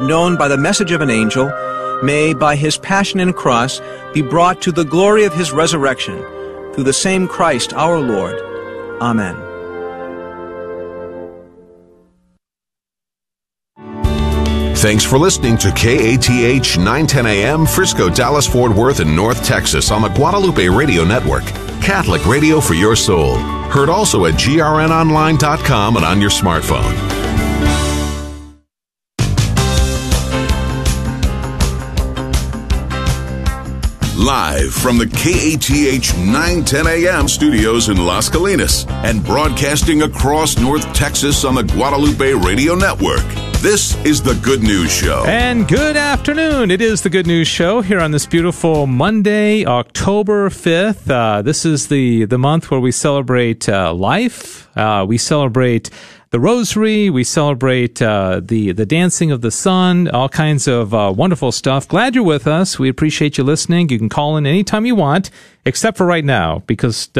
known by the message of an angel, may, by his passion and cross, be brought to the glory of his resurrection, through the same Christ our Lord. Amen. Thanks for listening to KATH 910 AM, Frisco, Dallas, Fort Worth, and North Texas on the Guadalupe Radio Network, Catholic radio for your soul. Heard also at grnonline.com and on your smartphone. Live from the KATH 910 AM studios in Las Colinas and broadcasting across North Texas on the Guadalupe Radio Network, this is The Good News Show. And good afternoon. It is The Good News Show here on this beautiful Monday, October 5th. This is the month where we celebrate life. We celebrate the Rosary, we celebrate the dancing of the sun, all kinds of wonderful stuff. Glad you're with us. We appreciate you listening. You can call in anytime you want, except for right now, because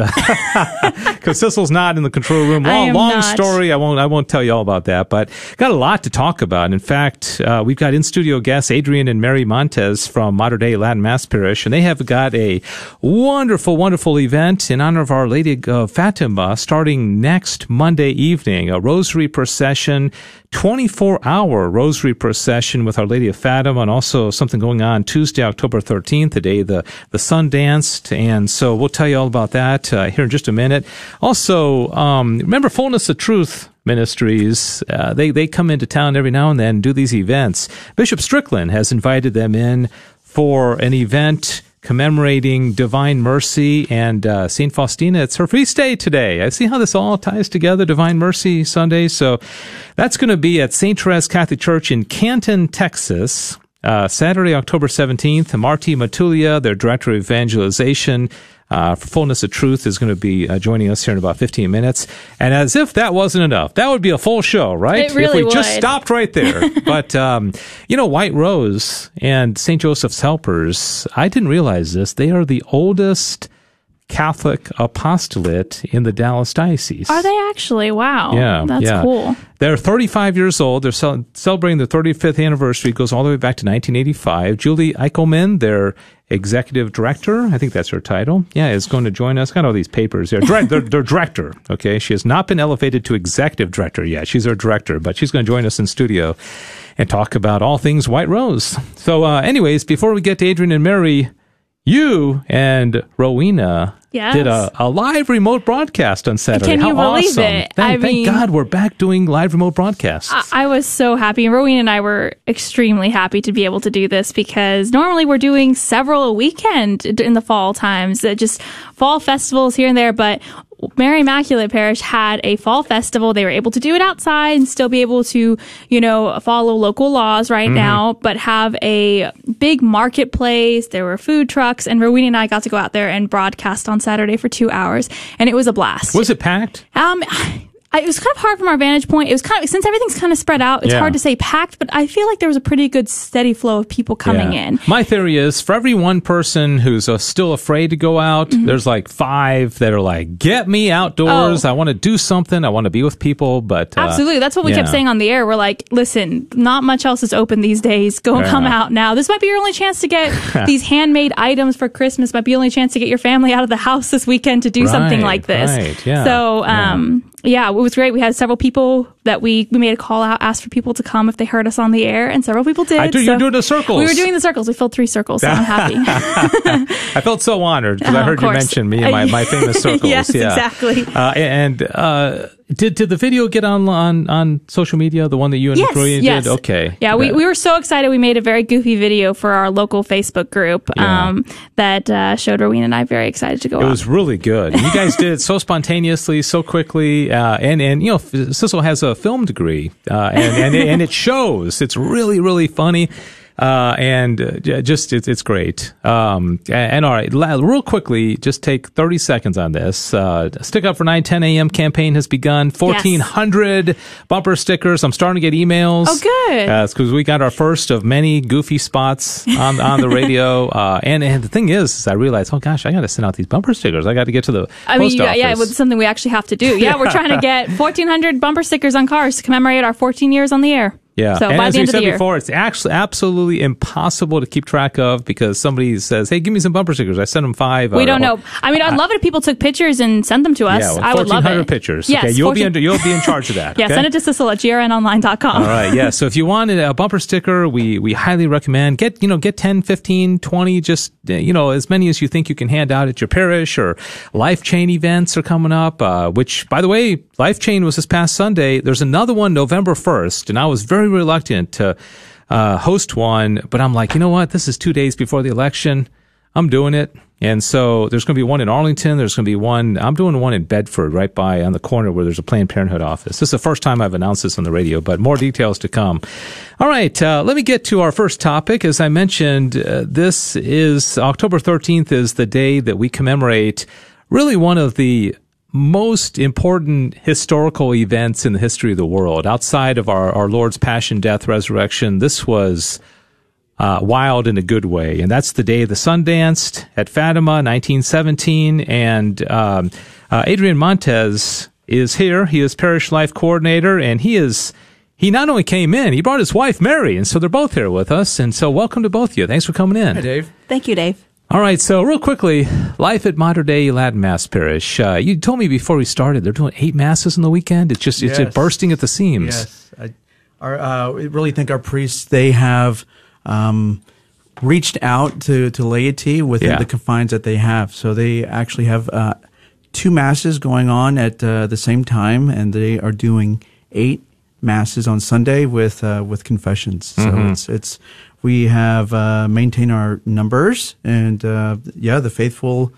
Sissel's not in the control room. Long story. I won't tell you all about that, but got a lot to talk about. In fact, we've got in-studio guests Adrian and Mary Montez from Mater Dei Latin Mass Parish, and they have got a wonderful, wonderful event in honor of Our Lady of Fatima starting next Monday evening, a Rosary procession, 24-hour Rosary procession with Our Lady of Fatima, and also something going on Tuesday, October 13th, the day the sun danced. And so we'll tell you all about that here in just a minute. Also, remember Fullness of Truth Ministries. They come into town every now and then and do these events. Bishop Strickland has invited them in for an event commemorating Divine Mercy and St. Faustina. It's her feast day today. I see how this all ties together, Divine Mercy Sunday. So that's going to be at St. Therese Catholic Church in Canton, Texas, Saturday, October 17th. Marty Matulia, their Director of Evangelization for Fullness of Truth, is going to be joining us here in about 15 minutes. And as if that wasn't enough, that would be a full show, right? It really if we would. Just stopped right there. But, White Rose and St. Joseph's Helpers, I didn't realize this, they are the oldest Catholic apostolate in the Dallas Diocese. Are they actually? Wow. Yeah. That's cool. They're 35 years old. They're celebrating their 35th anniversary. It goes all the way back to 1985. Julie Eichelman, their executive director, I think that's her title, is going to join us. Got all these papers here. They're director, okay? She has not been elevated to executive director yet. She's our director, but she's going to join us in studio and talk about all things White Rose. So anyways, before we get to Adrian and Mary, you and Rowena did a live remote broadcast on Saturday. Can you believe it? Thank God we're back doing live remote broadcasts. I was so happy. Rowena and I were extremely happy to be able to do this because normally we're doing several a weekend in the fall times, just fall festivals here and there, but Mary Immaculate Parish had a fall festival. They were able to do it outside and still be able to, follow local laws right now, but have a big marketplace. There were food trucks, and Rowena and I got to go out there and broadcast on Saturday for 2 hours, and it was a blast. Was it packed? It was kind of hard from our vantage point. It was since everything's kind of spread out, it's hard to say packed, but I feel like there was a pretty good steady flow of people coming in. My theory is for every one person who's still afraid to go out, there's like five that are like, get me outdoors. I want to do something. I want to be with people. But absolutely. That's what we kept saying on the air. We're like, listen, not much else is open these days. Go come out now. This might be your only chance to get these handmade items for Christmas. Might be your only chance to get your family out of the house this weekend to do something like this. Right. Yeah. So, it was great. We had several people that we made a call out, asked for people to come if they heard us on the air, and several people did. You're doing the circles. We were doing the circles. We filled 3 circles, so I'm happy. I felt so honored because I heard you mention me and my famous circles. Yes, exactly. Did the video get on social media, the one that you and Rowena did? Okay. Yeah, we were so excited. We made a very goofy video for our local Facebook group that showed Rowena and I very excited to go out. It was really good. You guys did it so spontaneously, so quickly. And Sissel has a film degree, and it shows. It's really, really funny. It's great. And all right, real quickly, just take 30 seconds on this. Stick Up for 910 AM campaign has begun. 1,400 bumper stickers. I'm starting to get emails. Oh, good. Because we got our first of many goofy spots on the radio. And the thing is I realized, oh gosh, I got to send out these bumper stickers. I got to get to the post office. Yeah, it's something we actually have to do. Yeah, we're trying to get 1,400 bumper stickers on cars to commemorate our 14 years on the air. Yeah. So and by the end of the year. As we said before, it's actually absolutely impossible to keep track of because somebody says, hey, give me some bumper stickers. I sent them 5. We don't know. I mean, I'd love it if people took pictures and sent them to us. Yeah, well, I would love it. 1,400 pictures. Yes, okay, you'll be in charge of that. Yeah, okay? Send it to Sissel at grnonline.com. All right, yeah. So if you wanted a bumper sticker, we highly recommend. Get 10, 15, 20, just, as many as you think you can hand out at your parish, or LifeChain events are coming up, which, by the way, LifeChain was this past Sunday. There's another one November 1st, and I was very reluctant to host one, but I'm like, you know what? This is 2 days before the election. I'm doing it. And so there's going to be one in Arlington. There's going to be one. I'm doing one in Bedford right by on the corner where there's a Planned Parenthood office. This is the first time I've announced this on the radio, but more details to come. All right. Let me get to our first topic. As I mentioned, this is October 13th is the day that we commemorate really one of the most important historical events in the history of the world. Outside of our Lord's Passion, Death, Resurrection, this was wild in a good way. And that's the day the sun danced at Fatima, 1917. And Adrian Montez is here. He is parish life coordinator, and he not only came in, he brought his wife, Mary. And so they're both here with us. And so welcome to both of you. Thanks for coming in. Hi, Dave. Thank you, Dave. All right. So real quickly, life at Mater Dei Latin Mass Parish. You told me before we started, they're doing 8 masses in the weekend. It's just, it's bursting at the seams. Yes. We really think our priests, they have reached out to laity within the confines that they have. So they actually have 2 masses going on at the same time, and they are doing 8 masses on Sunday with confessions. Mm-hmm. So it's we have maintained our numbers, and the faithful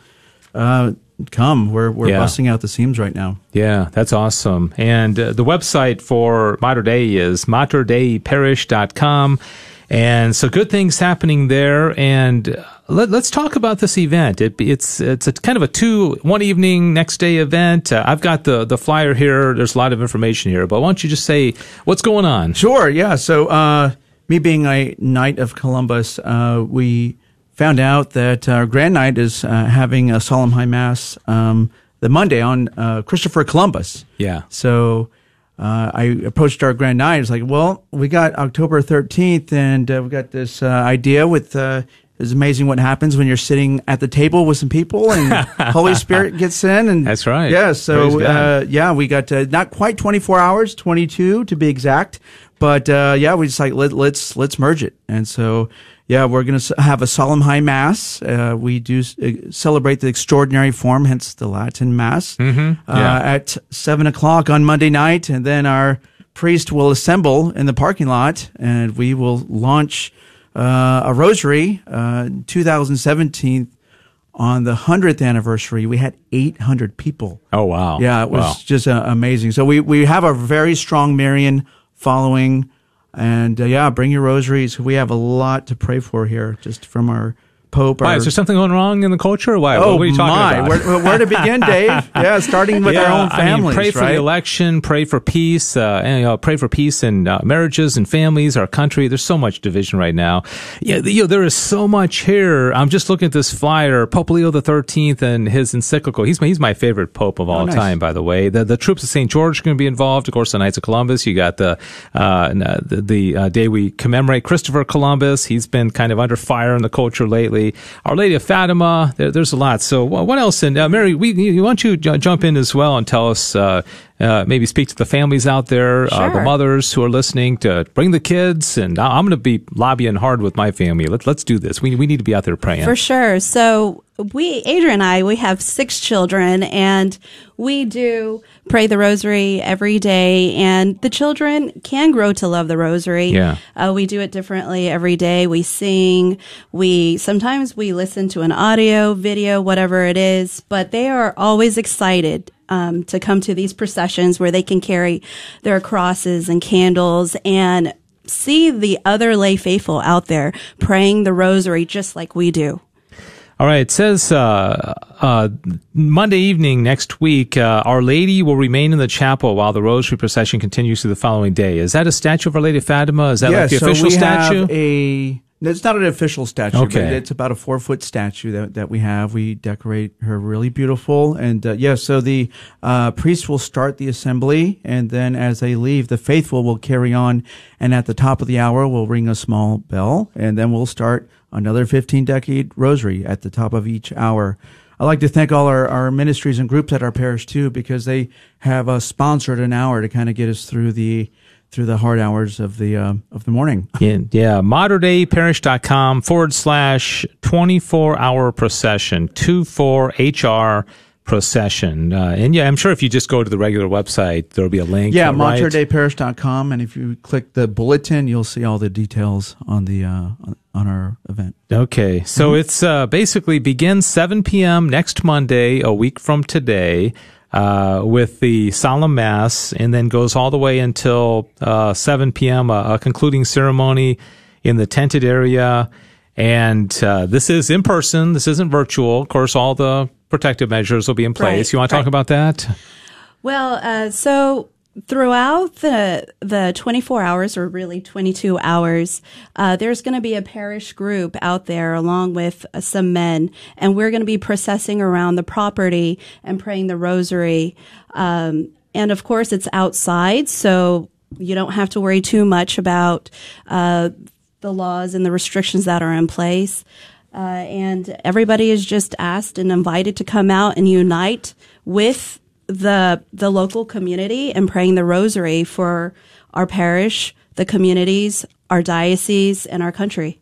come. We're busting out the seams right now. Yeah, that's awesome. And the website for Mater Dei is materdeiparish.com. And so good things happening there. And let's talk about this event. It's a kind of a 1 evening, next day event. I've got the flyer here. There's a lot of information here, but why don't you just say what's going on? Sure. Yeah. So, me being a Knight of Columbus, we found out that our Grand Knight is having a solemn high mass, the Monday on, Christopher Columbus. Yeah. So, I approached our Grand Knight. It's like, well, we got October 13th, and we got this idea with it's amazing what happens when you're sitting at the table with some people, and Holy Spirit gets in. And that's right. Yeah, so we got not quite 24 hours, 22 to be exact, but we just like let's merge it, and so. Yeah, we're going to have a solemn high mass. We do celebrate the extraordinary form, hence the Latin mass, at 7:00 on Monday night. And then our priest will assemble in the parking lot, and we will launch a rosary. 2017, on the 100th anniversary, we had 800 people. Oh, wow. Yeah, it was just amazing. So we have a very strong Marian following. And, bring your rosaries. We have a lot to pray for here, just from our Pope. Why, is there something going wrong in the culture? Why? Oh, what are you talking about? Where to begin, Dave? Yeah, starting with our own families, pray for the election, pray for peace, pray for peace in marriages and families, our country. There's so much division right now. Yeah, there is so much here. I'm just looking at this flyer, Pope Leo the 13th and his encyclical. He's my favorite Pope of all time, by the way. The Troops of Saint George are going to be involved. Of course, the Knights of Columbus. You got the day we commemorate Christopher Columbus. He's been kind of under fire in the culture lately. Our Lady of Fatima, there's a lot. So what else? And Mary, why don't you jump in as well and tell us, maybe speak to the families out there, sure. The mothers who are listening, to bring the kids. And I'm going to be lobbying hard with my family. Let's do this. We need to be out there praying. For sure. So Adrian and I, we have 6 children, and we do pray the rosary every day, and the children can grow to love the rosary. Yeah. We do it differently every day. We sing, sometimes we listen to an audio, video, whatever it is, but they are always excited to come to these processions where they can carry their crosses and candles and see the other lay faithful out there praying the rosary just like we do. All right, it says Monday evening next week, Our Lady will remain in the chapel while the rosary procession continues through the following day. Is that a statue of Our Lady of Fatima? Is that the official statue? Have a It's not an official statue, but it's about a 4-foot statue that we have. We decorate her really beautiful. And, so the priests will start the assembly, and then as they leave, the faithful will carry on. And at the top of the hour, we'll ring a small bell, and then we'll start another 15-decade rosary at the top of each hour. I'd like to thank all our ministries and groups at our parish, too, because they have sponsored an hour to kind of get us through the hard hours of the morning. Yeah. MaterDeiParish.com /24-hour procession, 24HR procession. And I'm sure if you just go to the regular website, there'll be a link. Yeah, MaterDeiParish.com. And if you click the bulletin, you'll see all the details on the on our event. Okay. So It's basically begins 7 p.m. next Monday, a week from today, with the solemn mass, and then goes all the way until 7 p.m., a concluding ceremony in the tented area. And this is in person. This isn't virtual. Of course, all the protective measures will be in place. Right, you want to talk about that? Well, so throughout the 24 hours, or really 22 hours, there's going to be a parish group out there along with some men, and we're going to be processing around the property and praying the rosary. And of course, it's outside, so you don't have to worry too much about the laws and the restrictions that are in place. And everybody is just asked and invited to come out and unite with the local community and praying the rosary for our parish, the communities, our diocese, and our country.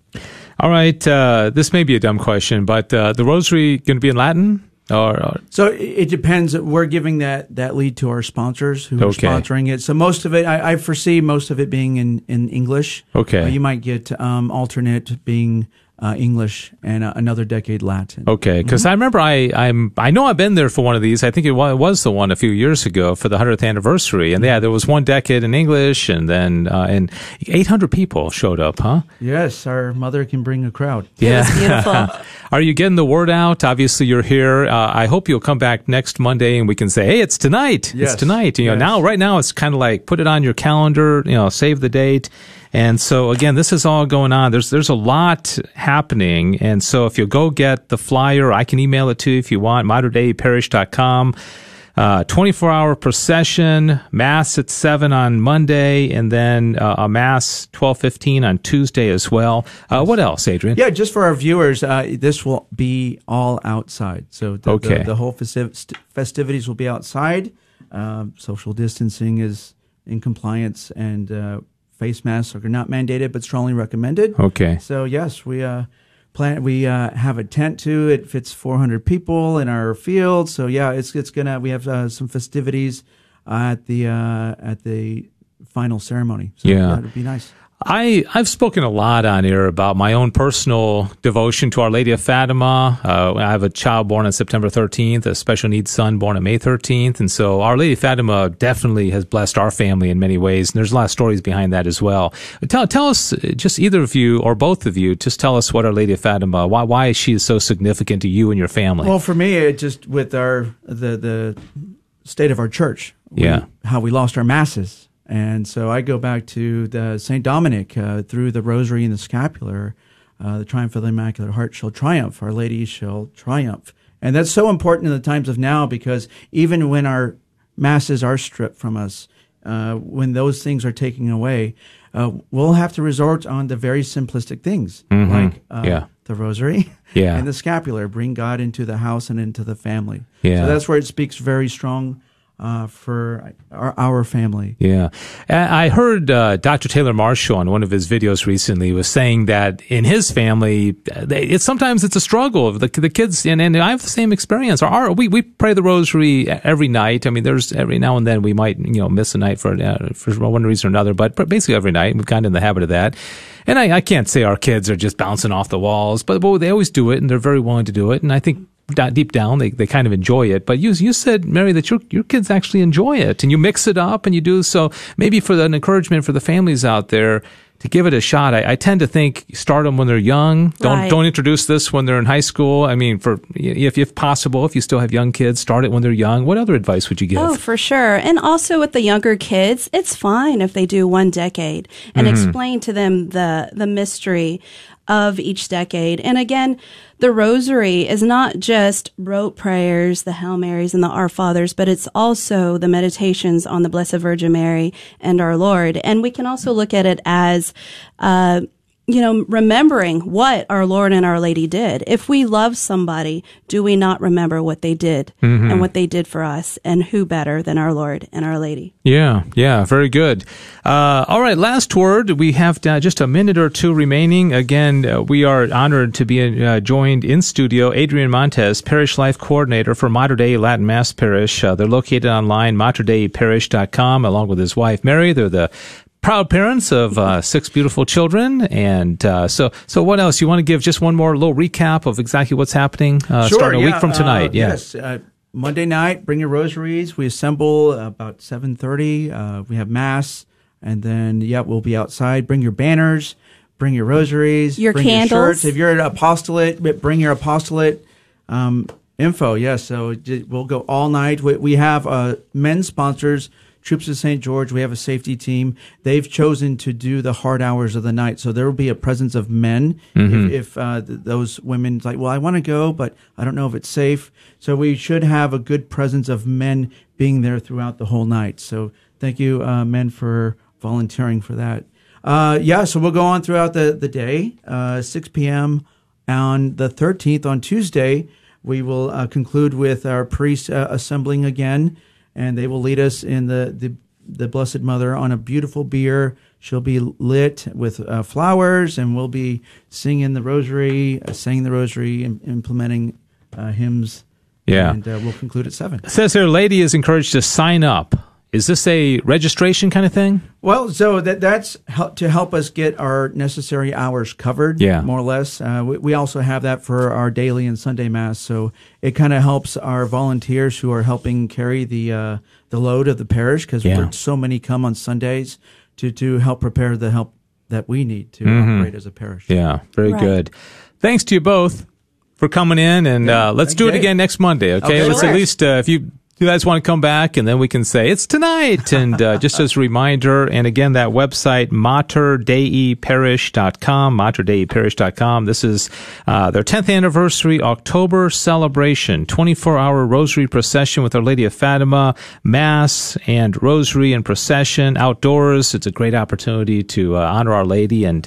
All right. This may be a dumb question, but the rosary going to be in Latin? Or so it depends. We're giving that lead to our sponsors who are sponsoring it. So most of it, I foresee most of it being in English. Okay. You might get alternate being English and another decade Latin. Okay, because I remember I know I've been there for one of these. I think it was the one a few years ago for the 100th anniversary. And yeah, there was one decade in English, and then and 800 people showed up, huh? Yes, our mother can bring a crowd. Yeah, it was beautiful. Are you getting the word out? Obviously, you're here. I hope you'll come back next Monday, and we can say, hey, it's tonight. Yes. It's tonight. You know, now right now it's kind of like put it on your calendar. You know, save the date. And so, again, this is all going on. There's a lot happening. And so if you'll go get the flyer, I can email it to you if you want, materdeiParish.com. 24-hour procession, Mass at 7 on Monday, and then a Mass 12:15 on Tuesday as well. What else, Adrian? Yeah, just for our viewers, this will be all outside. So the whole festivities will be outside. Social distancing is in compliance, and face masks are not mandated, but strongly recommended. Okay. So yes, we plan. We have a tent too. It fits 400 people in our field. So yeah, it's gonna. We have some festivities at the final ceremony. So yeah, it'd be nice. I've spoken a lot on air about my own personal devotion to Our Lady of Fatima. I have a child born on September 13th, a special needs son born on May 13th. And so Our Lady of Fatima definitely has blessed our family in many ways. And there's a lot of stories behind that as well. Tell us, just either of you or both of you, just tell us what Our Lady of Fatima, why she is so significant to you and your family. Well, for me, it just with the state of our church, how we lost our masses. And so I go back to the St. Dominic through the rosary and the scapular, the triumph of the Immaculate Heart shall triumph, Our Lady shall triumph. And that's so important in the times of now, because even when our masses are stripped from us, when those things are taken away, we'll have to resort on the very simplistic things, like the rosary and the scapular, bring God into the house and into the family. Yeah. So that's where it speaks very strong for our family. Yeah. I heard Dr. Taylor Marshall on one of his videos recently was saying that in his family, sometimes it's a struggle. The kids, and I have the same experience. We pray the rosary every night. I mean, there's every now and then we might miss a night for one reason or another, but basically every night. We've gotten in the habit of that. And I can't say our kids are just bouncing off the walls, but they always do it, and they're very willing to do it. And I think deep down, they kind of enjoy it. But you said, Mary, that your kids actually enjoy it, and you mix it up, and you do so. Maybe for an encouragement for the families out there to give it a shot. I tend to think start them when they're young. Don't introduce this when they're in high school. I mean, if possible, if you still have young kids, start it when they're young. What other advice would you give? Oh, for sure. And also with the younger kids, it's fine if they do one decade and explain to them the mystery of each decade. And again, the rosary is not just rote prayers, the Hail Marys and the Our Fathers, but it's also the meditations on the Blessed Virgin Mary and our Lord. And we can also look at it as, remembering what our Lord and Our Lady did. If we love somebody, do we not remember what they did and what they did for us? And who better than our Lord and Our Lady? Yeah, very good. All right, last word. We have just a minute or two remaining. Again, we are honored to be joined in studio, Adrian Montez, Parish Life Coordinator for Mater Dei Latin Mass Parish. They're located online, materdeiparish.com, along with his wife, Mary. They're the proud parents of six beautiful children, and so what else? You want to give just one more little recap of exactly what's happening starting a week from tonight? Yes. Monday night, bring your rosaries. We assemble about 7:30. We have Mass, and then, we'll be outside. Bring your banners, bring your rosaries, bring candles. Your shirts. If you're an apostolate, bring your apostolate info. Yes, so we'll go all night. We have men's sponsors, Troops of Saint George. We have a safety team. They've chosen to do the hard hours of the night, so there will be a presence of men. If those women's like, well, I want to go, but I don't know if it's safe. So we should have a good presence of men being there throughout the whole night. So thank you, men, for volunteering for that. So we'll go on throughout the day. 6 p.m. on the 13th, on Tuesday, we will conclude with our priests assembling again. And they will lead us in the Blessed Mother on a beautiful bier. She'll be lit with flowers, and we'll be singing the rosary, and implementing hymns. Yeah. And we'll conclude at 7. It says here, lady is encouraged to sign up. Is this a registration kind of thing? Well, so that's to help us get our necessary hours covered, more or less. We also have that for our daily and Sunday Mass, so it kind of helps our volunteers who are helping carry the load of the parish, because so many come on Sundays to help prepare the help that we need to operate as a parish. Yeah, very good. Thanks to you both for coming in, and let's do it again next Monday, okay? Let's at least, if you... You guys want to come back, and then we can say, it's tonight. And just as a reminder, and again, that website, materdeiparish.com, materdeiparish.com. This is their 10th anniversary October celebration, 24-hour rosary procession with Our Lady of Fatima, Mass and rosary and procession outdoors. It's a great opportunity to honor Our Lady and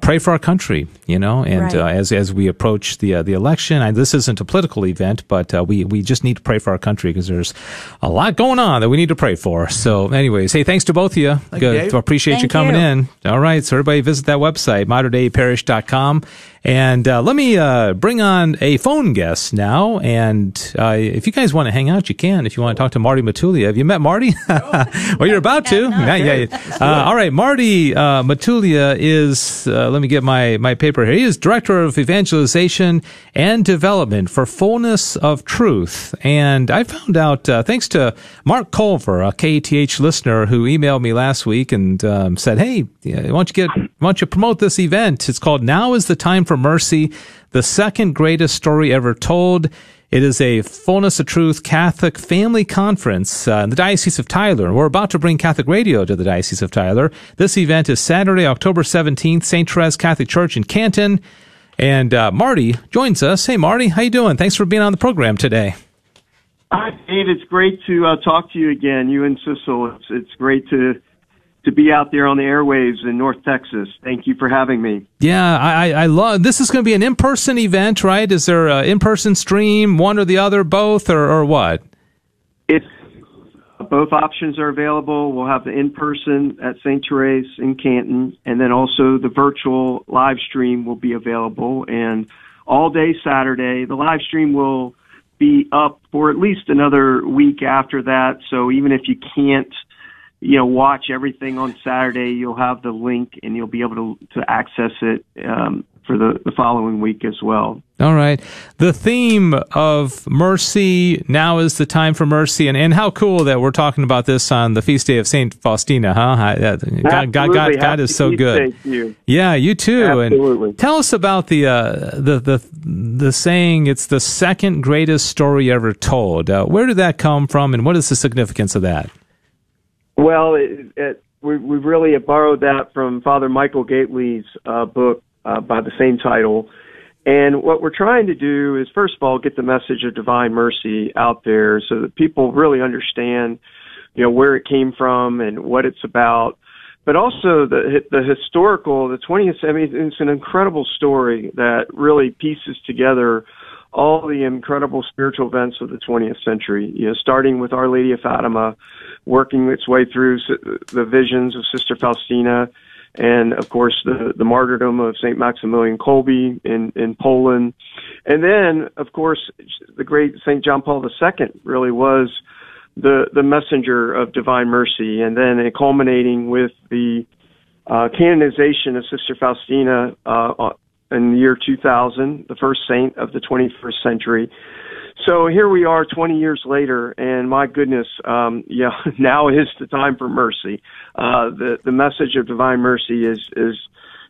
pray for our country, as we approach the election. This isn't a political event, but we just need to pray for our country, because there's a lot going on that we need to pray for. So anyways, hey, thanks to both of you. Good. So appreciate you coming in. All right, so everybody visit that website, materdeiparish.com. And let me bring on a phone guest now. And if you guys want to hang out, you can. If you want to talk to Marty Matulia. Have you met Marty? Well, you're about to. Yeah. All right, Marty Matulia is, let me get my paper here. He is Director of Evangelization and Development for Fullness of Truth. And I found out, thanks to Mark Culver, a KATH listener who emailed me last week and said, hey, why don't you promote this event? It's called Now is the Time for Mercy, the second greatest story ever told. It is a Fullness of Truth Catholic Family Conference in the Diocese of Tyler. We're about to bring Catholic Radio to the Diocese of Tyler. This event is Saturday, October 17th, St. Therese Catholic Church in Canton. And Marty joins us. Hey, Marty, how you doing? Thanks for being on the program today. Hi, Dave. It's great to talk to you again, you and Sissel. It's great to be out there on the airwaves in North Texas. Thank you for having me. Yeah, I love, this is going to be an in-person event, right? Is there an in-person stream, one or the other, both, or what? It's, both options are available. We'll have the in-person at St. Therese in Canton, and then also the virtual live stream will be available. And all day Saturday, the live stream will be up for at least another week after that. So even if you can't watch everything on Saturday, you'll have the link, and you'll be able to access it for the following week as well. All right. The theme of mercy, now is the time for mercy, and how cool that we're talking about this on the feast day of St. Faustina, huh? God is so good. Thank you. Yeah, you too. Absolutely. And tell us about the saying, it's the second greatest story ever told. Where did that come from, and what is the significance of that? Well, we really have borrowed that from Father Michael Gately's book, by the same title. And what we're trying to do is, first of all, get the message of divine mercy out there so that people really understand, you know, where it came from and what it's about. But also the historical, the 20th century, I mean, it's an incredible story that really pieces together all the incredible spiritual events of the 20th century, you know, starting with Our Lady of Fatima, working its way through the visions of Sister Faustina, and, of course, the martyrdom of St. Maximilian Kolbe in Poland. And then, of course, the great St. John Paul II really was the messenger of divine mercy, and then culminating with the canonization of Sister Faustina in the year 2000, the first saint of the 21st century. So here we are 20 years later, and my goodness, yeah, now is the time for mercy. The message of divine mercy is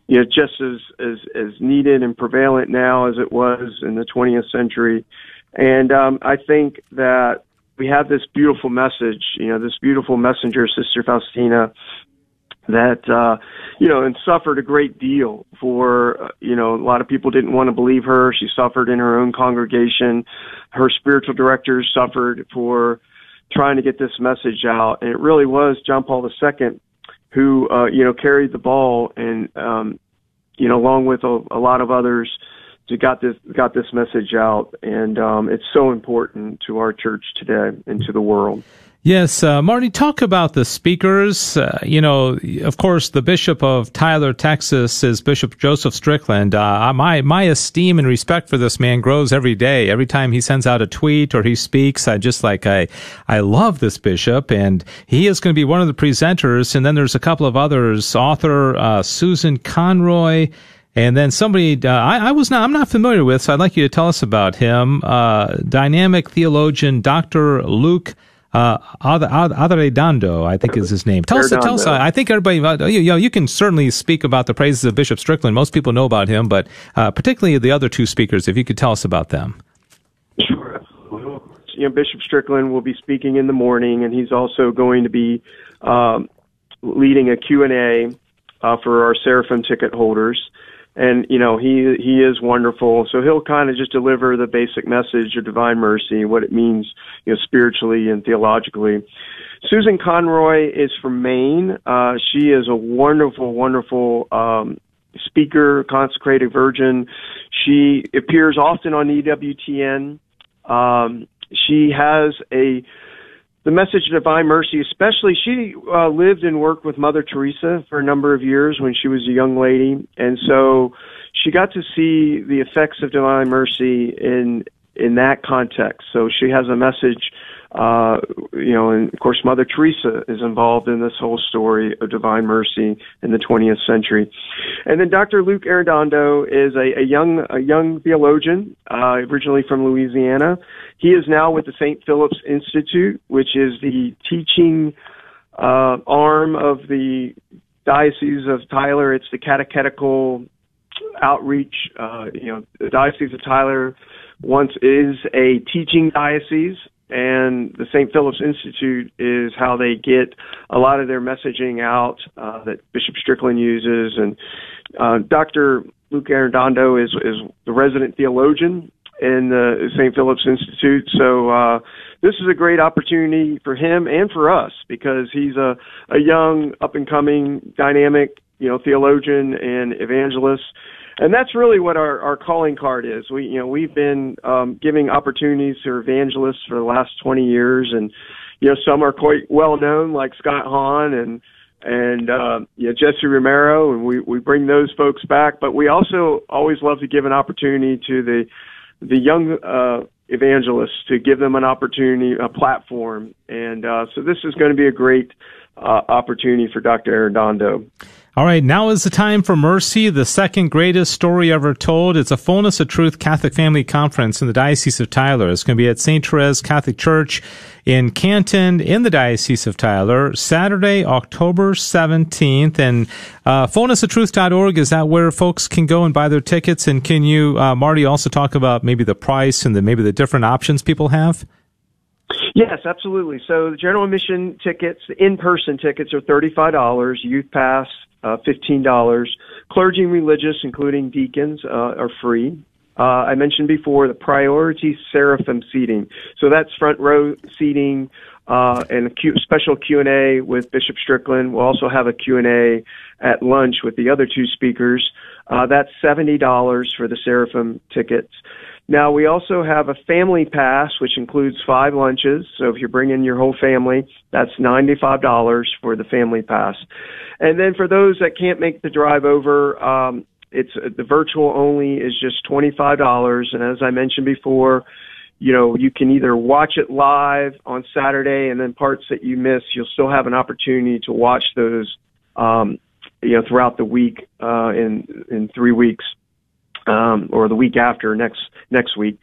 you know, just as needed and prevalent now as it was in the 20th century. And I think that we have this beautiful message, you know, this beautiful messenger, Sister Faustina, that, you know, and suffered a great deal for, you know, a lot of people didn't want to believe her. She suffered in her own congregation. Her spiritual directors suffered for trying to get this message out. And it really was John Paul II who, you know, carried the ball and, you know, along with a lot of others, to got this message out, and it's so important to our church today and to the world. Yes, Marty, talk about the speakers. You know, of course, the Bishop of Tyler, Texas, is Bishop Joseph Strickland. My esteem and respect for this man grows every day. Every time he sends out a tweet or he speaks, I love this bishop, and he is going to be one of the presenters. And then there's a couple of others: author Susan Conroy. And then somebody I'm not familiar with, so I'd like you to tell us about him. Dynamic theologian Dr. Luke Arredondo, I think is his name. Tell us. I think everybody, you know, you can certainly speak about the praises of Bishop Strickland. Most people know about him, but particularly the other two speakers, if you could tell us about them. Sure. You know, Bishop Strickland will be speaking in the morning, and he's also going to be leading a Q&A for our Seraphim ticket holders. And, you know, he is wonderful. So he'll kind of just deliver the basic message of divine mercy, what it means, you know, spiritually and theologically. Susan Conroy is from Maine. She is a wonderful, wonderful speaker, consecrated virgin. She appears often on EWTN. She has the message of divine mercy, especially she lived and worked with Mother Teresa for a number of years when she was a young lady. And so she got to see the effects of divine mercy in that context. So she has a message, you know, and of course Mother Teresa is involved in this whole story of divine mercy in the 20th century. And then Dr. Luke Arredondo is a young theologian, originally from Louisiana. He is now with the St. Philip's Institute, which is the teaching arm of the Diocese of Tyler. It's the catechetical outreach. You know, the Diocese of Tyler once is a teaching diocese, and the St. Philip's Institute is how they get a lot of their messaging out that Bishop Strickland uses. And Dr. Luke Arredondo is the resident theologian in the St. Philip's Institute. So this is a great opportunity for him and for us, because he's a young, up-and-coming, dynamic, you know, theologian and evangelist. And that's really what our calling card is. We've been giving opportunities to evangelists for the last 20 years, and, you know, some are quite well known, like Scott Hahn and you know, Jesse Romero, and we bring those folks back. But we also always love to give an opportunity to the young evangelists, to give them an opportunity, a platform. And so this is going to be a great opportunity for Dr. Arredondo. All right, now is the time for mercy, the second greatest story ever told. It's a Fullness of Truth Catholic Family Conference in the Diocese of Tyler. It's going to be at St. Therese Catholic Church in Canton in the Diocese of Tyler, Saturday, October 17th. And fullnessoftruth.org, is that where folks can go and buy their tickets? And can you, Marty, also talk about maybe the price and maybe the different options people have? Yes, absolutely. So the general admission tickets, the in-person tickets are $35, youth pass, $15. Clergy and religious, including deacons, are free. I mentioned before the priority seraphim seating. So that's front row seating, and a special Q&A with Bishop Strickland. We'll also have a Q&A at lunch with the other two speakers. That's $70 for the seraphim tickets. Now, we also have a family pass, which includes 5 lunches. So if you bring in your whole family, that's $95 for the family pass. And then for those that can't make the drive over, it's the virtual only is just $25. And as I mentioned before, you know, you can either watch it live on Saturday, and then parts that you miss, you'll still have an opportunity to watch those, you know, throughout the week, in 3 weeks, or the week after next week.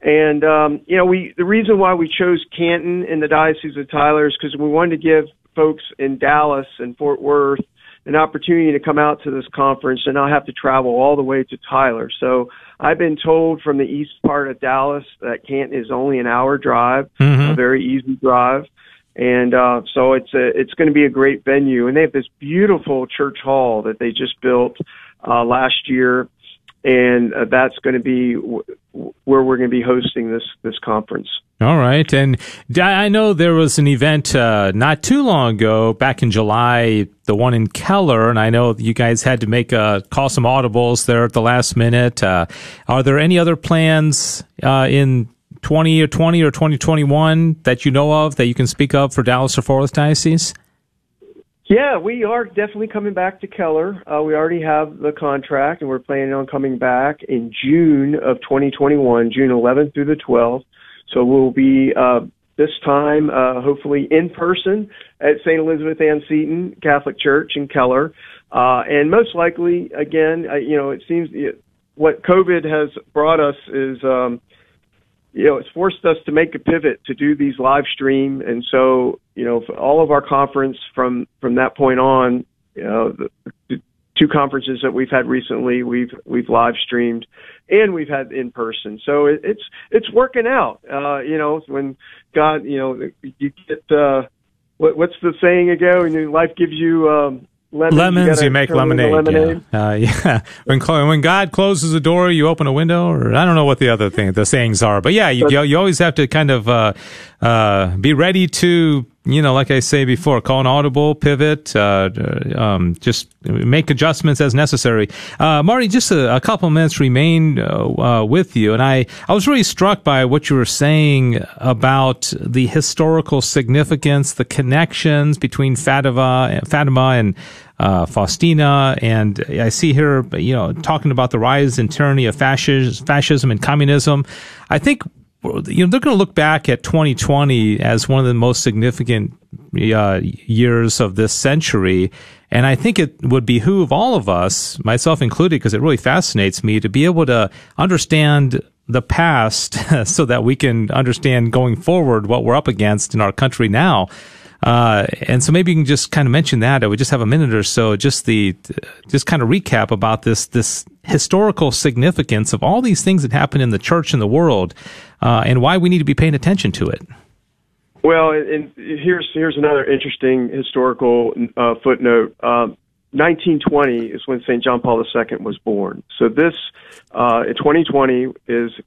And, you know, the reason why we chose Canton in the Diocese of Tyler is because we wanted to give folks in Dallas and Fort Worth an opportunity to come out to this conference and not have to travel all the way to Tyler. So I've been told from the east part of Dallas that Canton is only an hour drive, a very easy drive. And so it's going to be a great venue. And they have this beautiful church hall that they just built last year. And that's going to be where we're going to be hosting this conference. All right. And I know there was an event not too long ago, back in July, the one in Keller, and I know you guys had to call some audibles there at the last minute. Are there any other plans in 2020 or 2021 that you know of that you can speak of for Dallas or Fort Worth Diocese? Yeah, we are definitely coming back to Keller. We already have the contract, and we're planning on coming back in June of 2021, June 11th through the 12th. So we'll be this time hopefully in person at St. Elizabeth Ann Seton Catholic Church in Keller. And most likely, again, you know, it seems what COVID has brought us is you know, it's forced us to make a pivot to do these live stream. And so, you know, for all of our conference from that point on, you know, the two conferences that we've had recently, we've live streamed and we've had in person. So it's working out. You know, when God, you know, you get, what's the saying ago? And your life gives you, lemons, you make lemonade. Lemonade. Yeah. When God closes a door, you open a window, or I don't know what the other thing the sayings are, but yeah, you always have to kind of be ready to, you know, like I say before, call an audible, pivot, just make adjustments as necessary. Marty, just a couple minutes remain with you, and I was really struck by what you were saying about the historical significance, the connections between Fatima and Faustina, and I see her, you know, talking about the rise and tyranny of fascism and communism. I think, you know, they're going to look back at 2020 as one of the most significant years of this century, and I think it would behoove all of us, myself included, because it really fascinates me, to be able to understand the past so that we can understand going forward what we're up against in our country now. And so maybe you can just kind of mention that. I would just have a minute or so, just kind of recap about this historical significance of all these things that happen in the church and the world, and why we need to be paying attention to it. Well, and here's another interesting historical footnote. 1920 is when St. John Paul II was born. So this, in 2020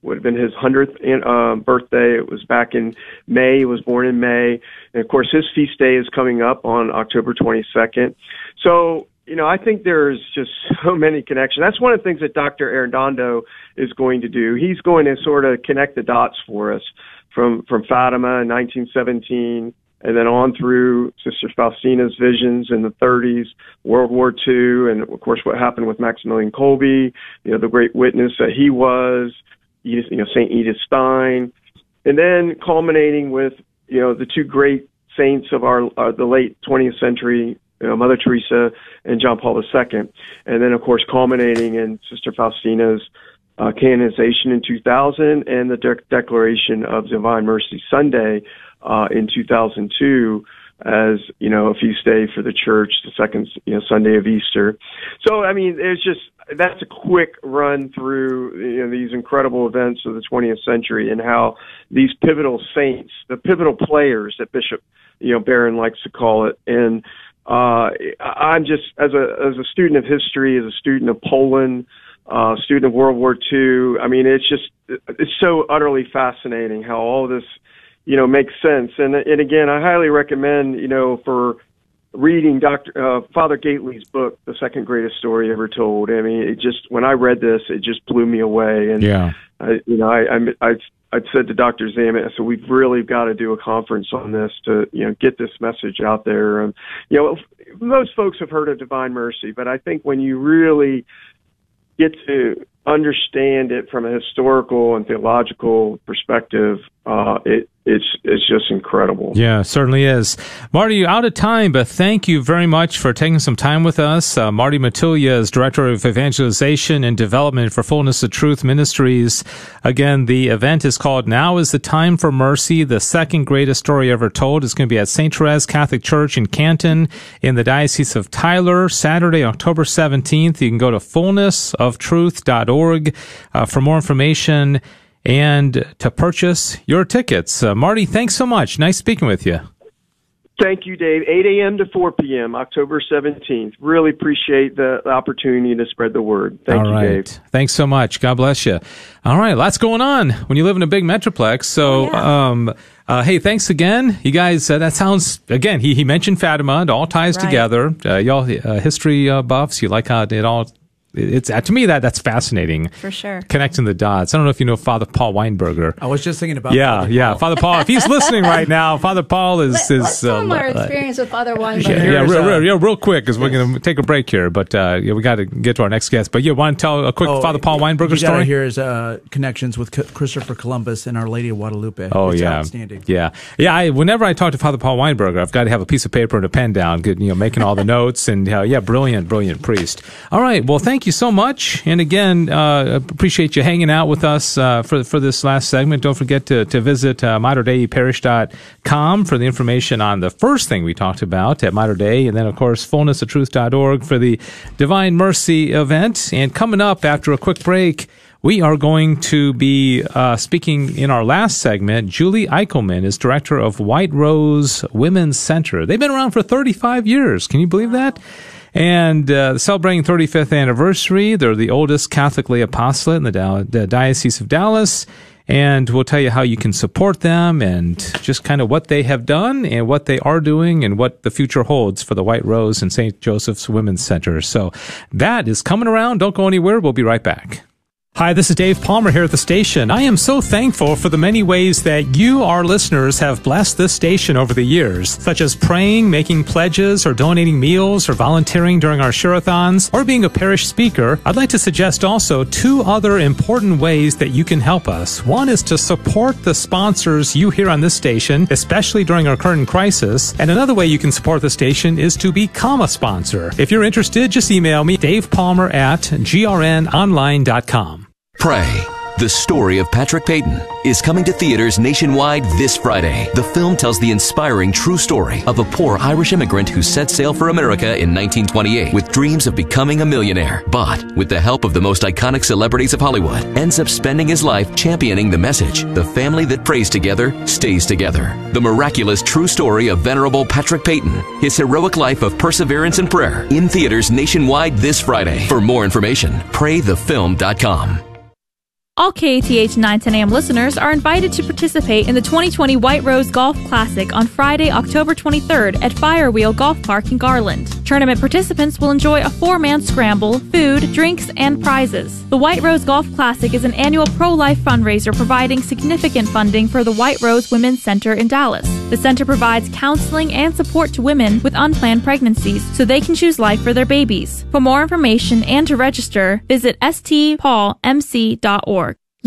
would have been his 100th birthday. It was back in May. He was born in May. And of course, his feast day is coming up on October 22nd. So, you know, I think there's just so many connections. That's one of the things that Dr. Arredondo is going to do. He's going to sort of connect the dots for us from Fatima in 1917, and then on through Sister Faustina's visions in the 30s, World War II, and of course what happened with Maximilian Kolbe, you know, the great witness that he was, you know, St. Edith Stein, and then culminating with, you know, the two great saints of the late 20th century, you know, Mother Teresa and John Paul II, and then of course culminating in Sister Faustina's canonization in 2000 and the declaration of Divine Mercy Sunday in 2002 as, you know, a feast day for the church, the second, you know, Sunday of Easter. So, I mean, there's just that's a quick run through, you know, these incredible events of the 20th century and how these pivotal saints, the pivotal players that Bishop, you know, Barron likes to call it. And I'm just, as a student of history, as a student of Poland, student of World War II, I mean, it's so utterly fascinating how all this, you know, makes sense. And again, I highly recommend, you know, for reading Father Gately's book, The Second Greatest Story Ever Told. I mean, it just, when I read this, it just blew me away. And yeah. I said to Dr. Zamet, I said, we've really got to do a conference on this to, you know, get this message out there. You know, most folks have heard of Divine Mercy, but I think when you really get to understand it from a historical and theological perspective, it's just incredible. Yeah, it certainly is. Marty, you're out of time, but thank you very much for taking some time with us. Marty Matulia is Director of Evangelization and Development for Fullness of Truth Ministries. Again, the event is called Now is the Time for Mercy, the Second Greatest Story Ever Told. It's going to be at St. Therese Catholic Church in Canton in the Diocese of Tyler, Saturday, October 17th. You can go to fullnessoftruth.org for more information and to purchase your tickets. Marty, thanks so much. Nice speaking with you. Thank you, Dave. 8 a.m. to 4 p.m., October 17th. Really appreciate the opportunity to spread the word. Thank you, Dave. Thanks so much. God bless you. All right, lots going on when you live in a big metroplex. So, yeah. Hey, thanks again. You guys, that sounds, again, he mentioned Fatima. It all ties together. Y'all history buffs, you like how it all... It's to me that's fascinating. For sure, connecting the dots. I don't know if you know Father Paul Weinberger. I was just thinking about Father Paul. If he's listening right now, Father Paul is our experience with Father Weinberger. Real quick, because we're going to take a break here, but we got to get to our next guest. But you want to tell a quick Father Paul Weinberger story? Here is connections with Christopher Columbus and Our Lady of Guadalupe. Oh, it's outstanding. Yeah. Whenever I talk to Father Paul Weinberger, I've got to have a piece of paper and a pen down, making all the notes, and brilliant priest. All right, well, thank you. Thank you so much, and again, appreciate you hanging out with us for this last segment. Don't forget to visit MaterDeiParish.com for the information on the first thing we talked about at Mater Dei, and then, of course, FullnessOfTruth.org for the Divine Mercy event. And coming up after a quick break, we are going to be speaking in our last segment. Julie Eichelman is Director of White Rose Women's Center. They've been around for 35 years. Can you believe that? And celebrating 35th anniversary, they're the oldest Catholic lay apostolate in the Diocese of Dallas, and we'll tell you how you can support them and just kind of what they have done and what they are doing and what the future holds for the White Rose and St. Joseph's Women's Center. So that is coming around. Don't go anywhere. We'll be right back. Hi, this is Dave Palmer here at the station. I am so thankful for the many ways that you, our listeners, have blessed this station over the years, such as praying, making pledges, or donating meals, or volunteering during our share-a-thons, or being a parish speaker. I'd like to suggest also two other important ways that you can help us. One is to support the sponsors you hear on this station, especially during our current crisis. And another way you can support the station is to become a sponsor. If you're interested, just email me, davepalmer@grnonline.com. Pray, the story of Patrick Peyton, is coming to theaters nationwide this Friday. The film tells the inspiring true story of a poor Irish immigrant who set sail for America in 1928 with dreams of becoming a millionaire, but with the help of the most iconic celebrities of Hollywood, ends up spending his life championing the message, the family that prays together stays together. The miraculous true story of Venerable Patrick Peyton, his heroic life of perseverance and prayer, in theaters nationwide this Friday. For more information, praythefilm.com. All KATH 910 AM listeners are invited to participate in the 2020 White Rose Golf Classic on Friday, October 23rd at Firewheel Golf Park in Garland. Tournament participants will enjoy a four-man scramble, food, drinks, and prizes. The White Rose Golf Classic is an annual pro-life fundraiser providing significant funding for the White Rose Women's Center in Dallas. The center provides counseling and support to women with unplanned pregnancies so they can choose life for their babies. For more information and to register, visit stpaulmc.org.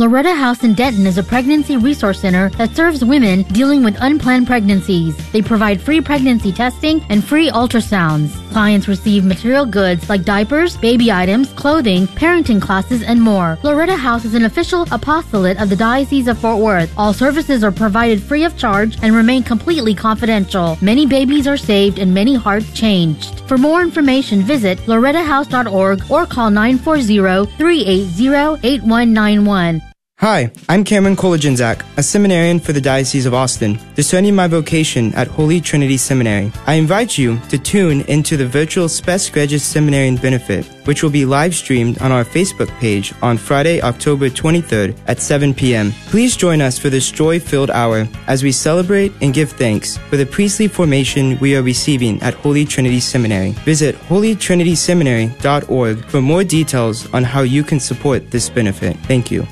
Loretta House in Denton is a pregnancy resource center that serves women dealing with unplanned pregnancies. They provide free pregnancy testing and free ultrasounds. Clients receive material goods like diapers, baby items, clothing, parenting classes, and more. Loretta House is an official apostolate of the Diocese of Fort Worth. All services are provided free of charge and remain completely confidential. Many babies are saved and many hearts changed. For more information, visit lorettahouse.org or call 940-380-8191. Hi, I'm Cameron Kolajinczak, a seminarian for the Diocese of Austin, discerning my vocation at Holy Trinity Seminary. I invite you to tune into the virtual Spes Regis Seminarian Benefit, which will be live-streamed on our Facebook page on Friday, October 23rd at 7 p.m. Please join us for this joy-filled hour as we celebrate and give thanks for the priestly formation we are receiving at Holy Trinity Seminary. Visit holytrinityseminary.org for more details on how you can support this benefit. Thank you.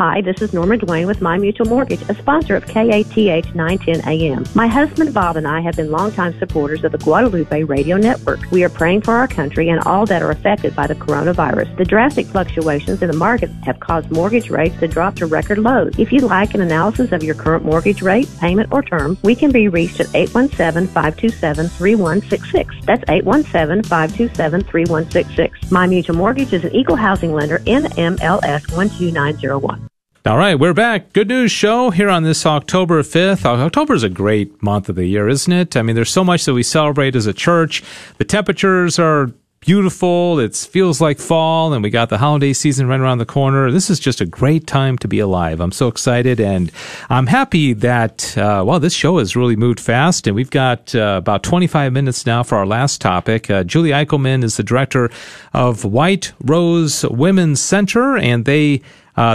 Hi, this is Norma Duane with My Mutual Mortgage, a sponsor of KATH 910 AM. My husband Bob and I have been longtime supporters of the Guadalupe Radio Network. We are praying for our country and all that are affected by the coronavirus. The drastic fluctuations in the market have caused mortgage rates to drop to record lows. If you'd like an analysis of your current mortgage rate, payment, or term, we can be reached at 817-527-3166. That's 817-527-3166. My Mutual Mortgage is an equal housing lender, NMLS 12901. All right, we're back. Good News Show here on this October 5th. October is a great month of the year, isn't it? I mean, there's so much that we celebrate as a church. The temperatures are beautiful. It feels like fall, and we got the holiday season right around the corner. This is just a great time to be alive. I'm so excited, and I'm happy that, well, this show has really moved fast, and we've got about 25 minutes now for our last topic. Julie Eichelman is the director of White Rose Women's Center, and they...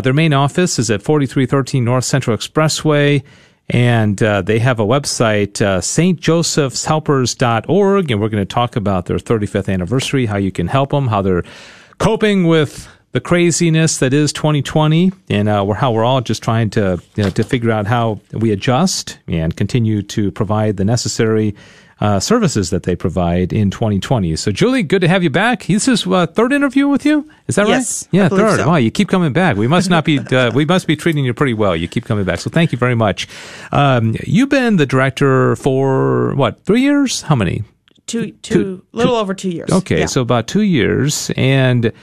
their main office is at 4313 North Central Expressway, and they have a website, stjosephshelpers.org, and we're going to talk about their 35th anniversary, how you can help them, how they're coping with the craziness that is 2020, and how we're all just trying to figure out how we adjust and continue to provide the necessary services that they provide in 2020. So, Julie, good to have you back. This is third interview with you. Is that right? Yeah, third. So. Wow, you keep coming back. We must not be. We must be treating you pretty well. You keep coming back. So, thank you very much. You've been the director for what? 3 years? How many? Over 2 years. Okay, yeah. So about 2 years, and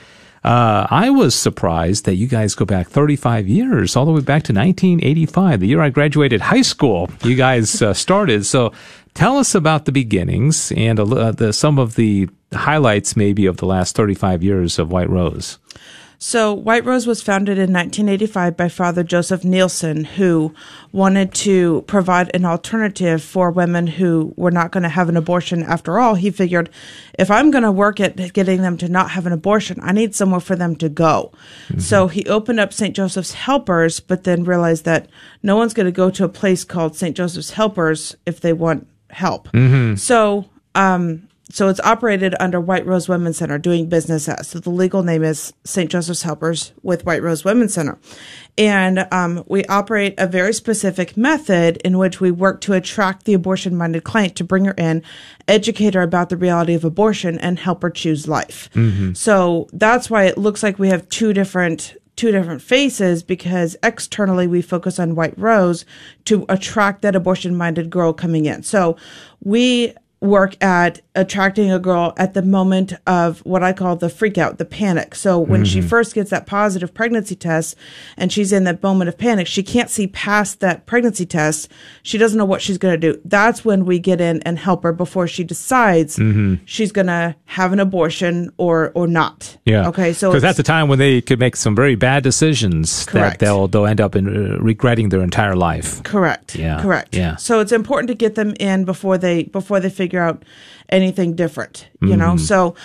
I was surprised that you guys go back 35 years, all the way back to 1985, the year I graduated high school. You guys started. So. Tell us about the beginnings and some of the highlights maybe of the last 35 years of White Rose. So White Rose was founded in 1985 by Father Joseph Nielsen, who wanted to provide an alternative for women who were not going to have an abortion. After all, he figured, if I'm going to work at getting them to not have an abortion, I need somewhere for them to go. Mm-hmm. So he opened up St. Joseph's Helpers, but then realized that no one's going to go to a place called St. Joseph's Helpers if they want help. Mm-hmm. So it's operated under White Rose Women's Center, doing business as. So the legal name is St. Joseph's Helpers with White Rose Women's Center. And we operate a very specific method in which we work to attract the abortion-minded client, to bring her in, educate her about the reality of abortion, and help her choose life. Mm-hmm. So that's why it looks like we have two different faces, because externally we focus on White Rose to attract that abortion-minded girl coming in. So we work at attracting a girl at the moment of what I call the freak out, the panic. So when she first gets that positive pregnancy test and she's in that moment of panic, she can't see past that pregnancy test. She doesn't know what she's going to do. That's when we get in and help her before she decides she's going to have an abortion or not. Yeah. Okay. So because that's the time when they could make some very bad decisions that they'll end up in regretting their entire life. Correct. Yeah. Correct. Yeah. So it's important to get them in before they figure out anything different, you know? So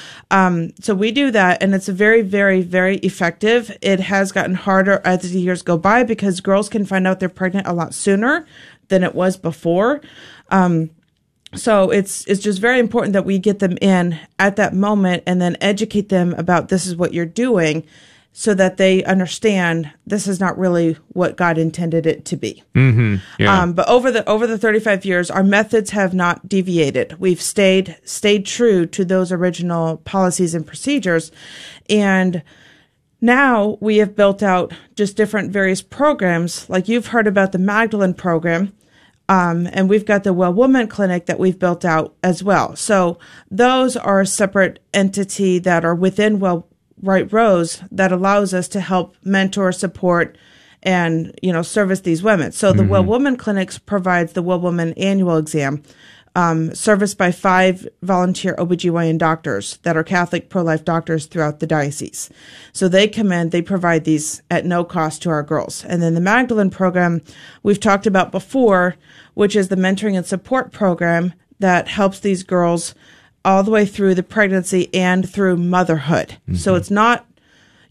we do that, and it's very, very, very effective. It has gotten harder as the years go by because girls can find out they're pregnant a lot sooner than it was before. So it's just very important that we get them in at that moment and then educate them about this is what you're doing, so that they understand this is not really what God intended it to be. Mm-hmm. Yeah. But over the 35 years, our methods have not deviated. We've stayed true to those original policies and procedures. And Now we have built out just different various programs, like you've heard about the Magdalene program, and we've got the Well Woman Clinic that we've built out as well. So those are a separate entity that are within White Rose that allows us to help mentor, support, and service these women. So the Well Woman Clinics provides the Well Woman annual exam, serviced by 5 volunteer OBGYN doctors that are Catholic pro-life doctors throughout the diocese. So they come in, they provide these at no cost to our girls. And then the Magdalene program we've talked about before, which is the mentoring and support program that helps these girls all the way through the pregnancy and through motherhood. So it's not,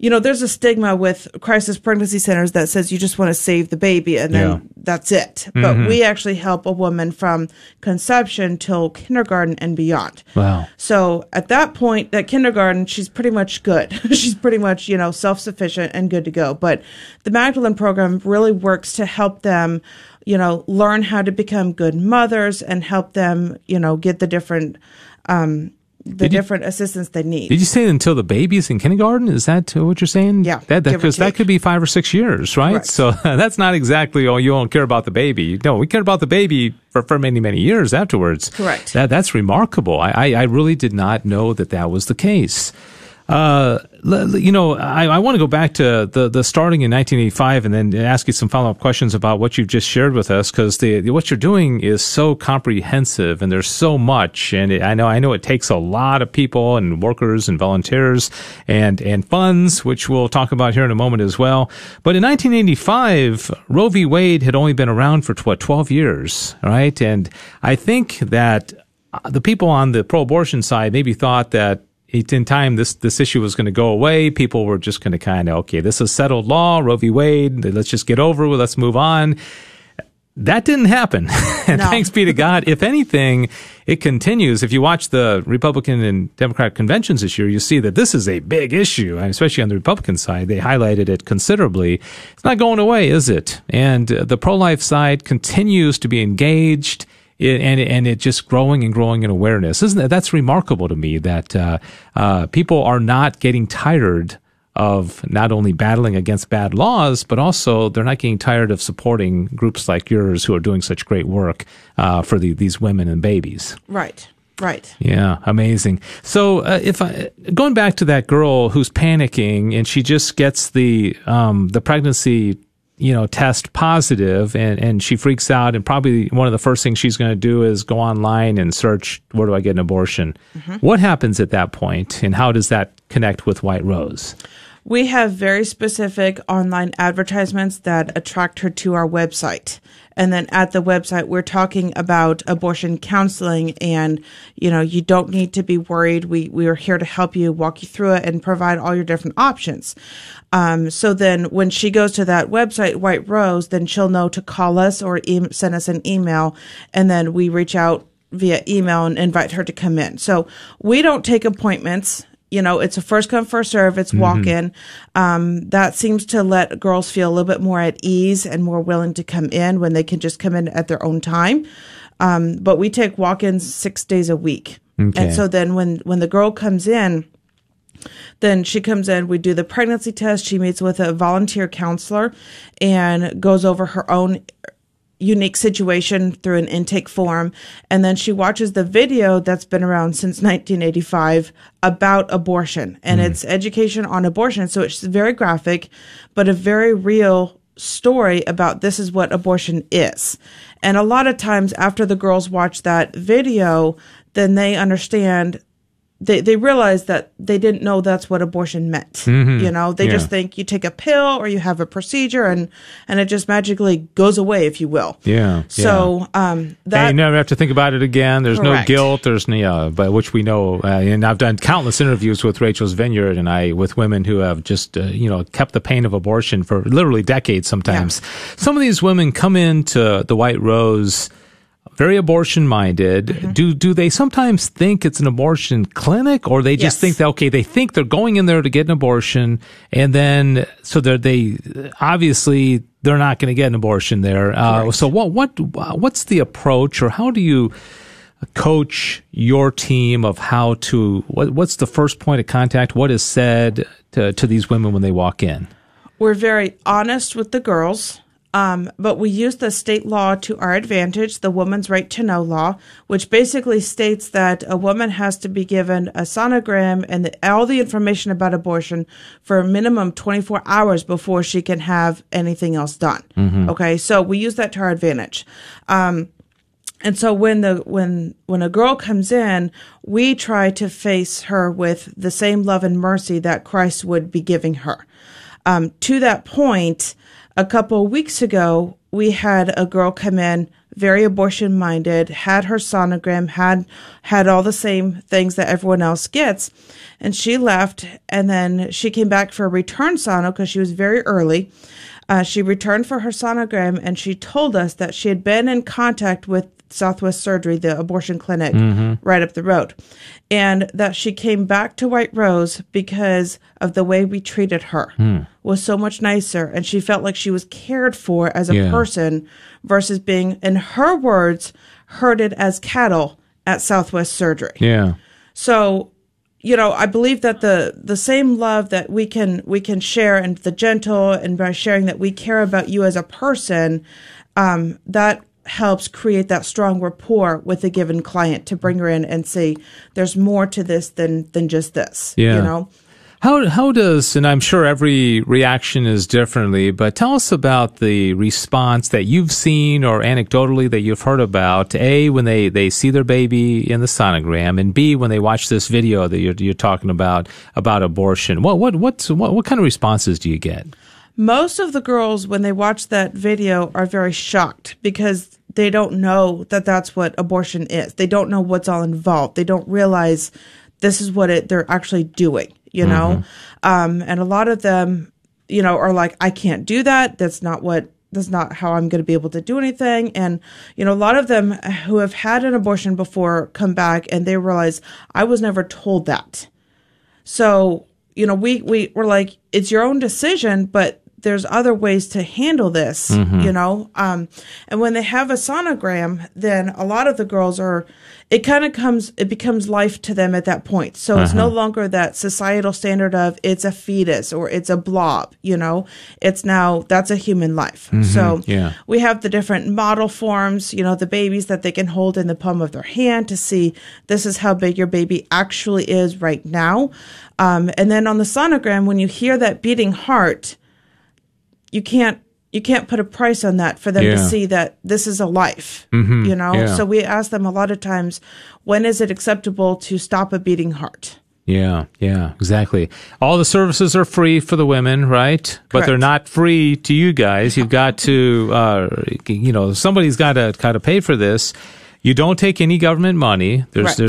there's a stigma with crisis pregnancy centers that says you just want to save the baby and then that's it. But we actually help a woman from conception till kindergarten and beyond. Wow. So at that point, at kindergarten, she's pretty much good. She's pretty much, self-sufficient and good to go. But the Magdalene program really works to help them, learn how to become good mothers and help them, get the different assistance they need. Did you say until the baby is in kindergarten? Is that what you're saying? Yeah. Because that could be 5 or 6 years, right? So that's not exactly, you don't care about the baby. No, we care about the baby for many, many years afterwards. Correct. That's remarkable. I really did not know that was the case. I want to go back to the starting in 1985 and then ask you some follow-up questions about what you've just shared with us, because what you're doing is so comprehensive and there's so much. And I know it takes a lot of people and workers and volunteers and funds, which we'll talk about here in a moment as well. But in 1985, Roe v. Wade had only been around for 12 years, right? And I think that the people on the pro-abortion side maybe thought that in time, this issue was going to go away. People were just going to this is settled law, Roe v. Wade. Let's just get over with. Let's move on. That didn't happen. And thanks be to God. If anything, it continues. If you watch the Republican and Democratic conventions this year, you see that this is a big issue, and especially on the Republican side. They highlighted it considerably. It's not going away, is it? And the pro-life side continues to be engaged. And it just growing and growing in awareness. That's remarkable to me that people are not getting tired of not only battling against bad laws, but also they're not getting tired of supporting groups like yours who are doing such great work for these women and babies. Right. Right. Yeah, amazing. So going back to that girl who's panicking and she just gets the pregnancy test positive and she freaks out, and probably one of the first things she's going to do is go online and search, where do I get an abortion? What happens at that point, and how does that connect with White Rose? We have very specific online advertisements that attract her to our website. And then at the website, we're talking about abortion counseling and, you don't need to be worried. We are here to help you, walk you through it, and provide all your different options. So then when she goes to that website, White Rose, then she'll know to call us or send us an email, and then we reach out via email and invite her to come in. So we don't take appointments. It's a first come, first serve. It's walk-in. That seems to let girls feel a little bit more at ease and more willing to come in when they can just come in at their own time. But we take walk-ins 6 days a week. Okay. And so then when the girl comes in, then she comes in, we do the pregnancy test. She meets with a volunteer counselor and goes over her own unique situation through an intake form, and then she watches the video that's been around since 1985 about abortion, and it's education on abortion. So it's very graphic, but a very real story about this is what abortion is. And a lot of times after the girls watch that video, then they understand, they realize that they didn't know that's what abortion meant. They just think you take a pill or you have a procedure and it just magically goes away, if you will. Yeah. So and you never have to think about it again. There's no guilt. There's but which we know. And I've done countless interviews with Rachel's Vineyard and I with women who have just kept the pain of abortion for literally decades. Sometimes some of these women come into the White Rose very abortion-minded. Do they sometimes think it's an abortion clinic, or they just think that, they think they're going in there to get an abortion, and then so they obviously they're not going to get an abortion there. So what's the approach, or how do you coach your team of how to, what's the first point of contact? What is said to these women when they walk in? We're very honest with the girls, but we use the state law to our advantage, the Woman's Right to Know law, which basically states that a woman has to be given a sonogram and all the information about abortion for a minimum 24 hours before she can have anything else done. Mm-hmm. Okay, so we use that to our advantage. And so when a girl comes in, we try to face her with the same love and mercy that Christ would be giving her. To that point, a couple of weeks ago, we had a girl come in, very abortion-minded, had her sonogram, had all the same things that everyone else gets, and she left, and then she came back for a return sono because she was very early. She returned for her sonogram, and she told us that she had been in contact with Southwest Surgery, the abortion clinic right up the road, and that she came back to White Rose because of the way we treated her was so much nicer, and she felt like she was cared for as a person versus being, in her words, herded as cattle at Southwest Surgery. Yeah. So, you know, I believe that the same love that we can share, and the gentle, and by sharing that we care about you as a person, that helps create that strong rapport with a given client to bring her in and say, there's more to this than just this. Yeah. You know? How does, and I'm sure every reaction is differently, but tell us about the response that you've seen or anecdotally that you've heard about, A, when they see their baby in the sonogram, and B, when they watch this video that you're talking about abortion. What kind of responses do you get? Most of the girls, when they watch that video, are very shocked because they don't know that that's what abortion is. They don't know what's all involved. They don't realize this is what they're actually doing, you know? And a lot of them, you know, are like, I can't do that. That's not how I'm going to be able to do anything. And, you know, a lot of them who have had an abortion before come back and they realize, I was never told that. So, you know, we're like, it's your own decision, but there's other ways to handle this, you know? And when they have a sonogram, then a lot of the girls it becomes life to them at that point. So it's no longer that societal standard of it's a fetus or it's a blob, you know? It's now, that's a human life. So we have the different model forms, you know, the babies that they can hold in the palm of their hand to see this is how big your baby actually is right now. And then on the sonogram, when you hear that beating heart, you can't put a price on that for them to see that this is a life, you know? So we ask them a lot of times, when is it acceptable to stop a beating heart? Yeah, exactly. All the services are free for the women, right? Correct. But they're not free to you guys. You've got to, you know, somebody's got to kind of pay for this. You don't take any government money. This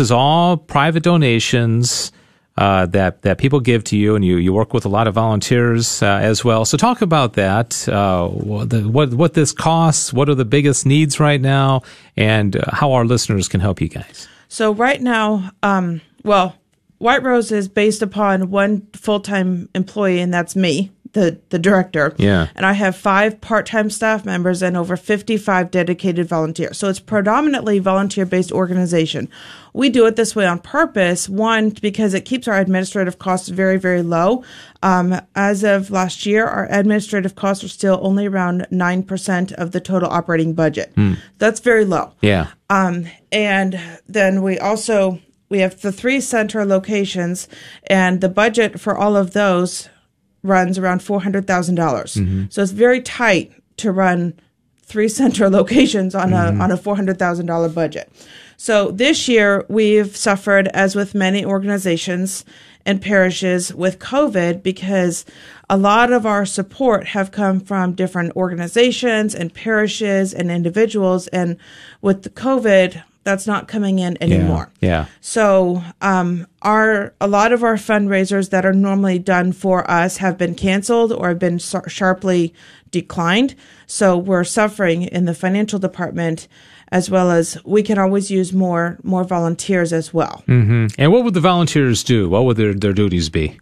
is all private donations that people give to you, and you work with a lot of volunteers as well. So talk about that, what this costs, what are the biggest needs right now, and how our listeners can help you guys. So right now, White Rose is based upon one full-time employee, and that's me, the director. Yeah. And I have 5 part-time staff members and over 55 dedicated volunteers. So it's predominantly volunteer-based organization. We do it this way on purpose, one, because it keeps our administrative costs very, very low. As of last year, our administrative costs are still only around 9% of the total operating budget. That's very low. Yeah. And then we have the 3 center locations, and the budget for all of those runs around $400,000. So it's very tight to run 3 center locations on a $400,000 budget. So this year we've suffered, as with many organizations and parishes, with COVID, because a lot of our support have come from different organizations and parishes and individuals, and with the COVID, that's not coming in anymore. Yeah. So a lot of our fundraisers that are normally done for us have been canceled or have been sharply declined. So we're suffering in the financial department, as well as we can always use more volunteers as well. And what would the volunteers do? What would their duties be?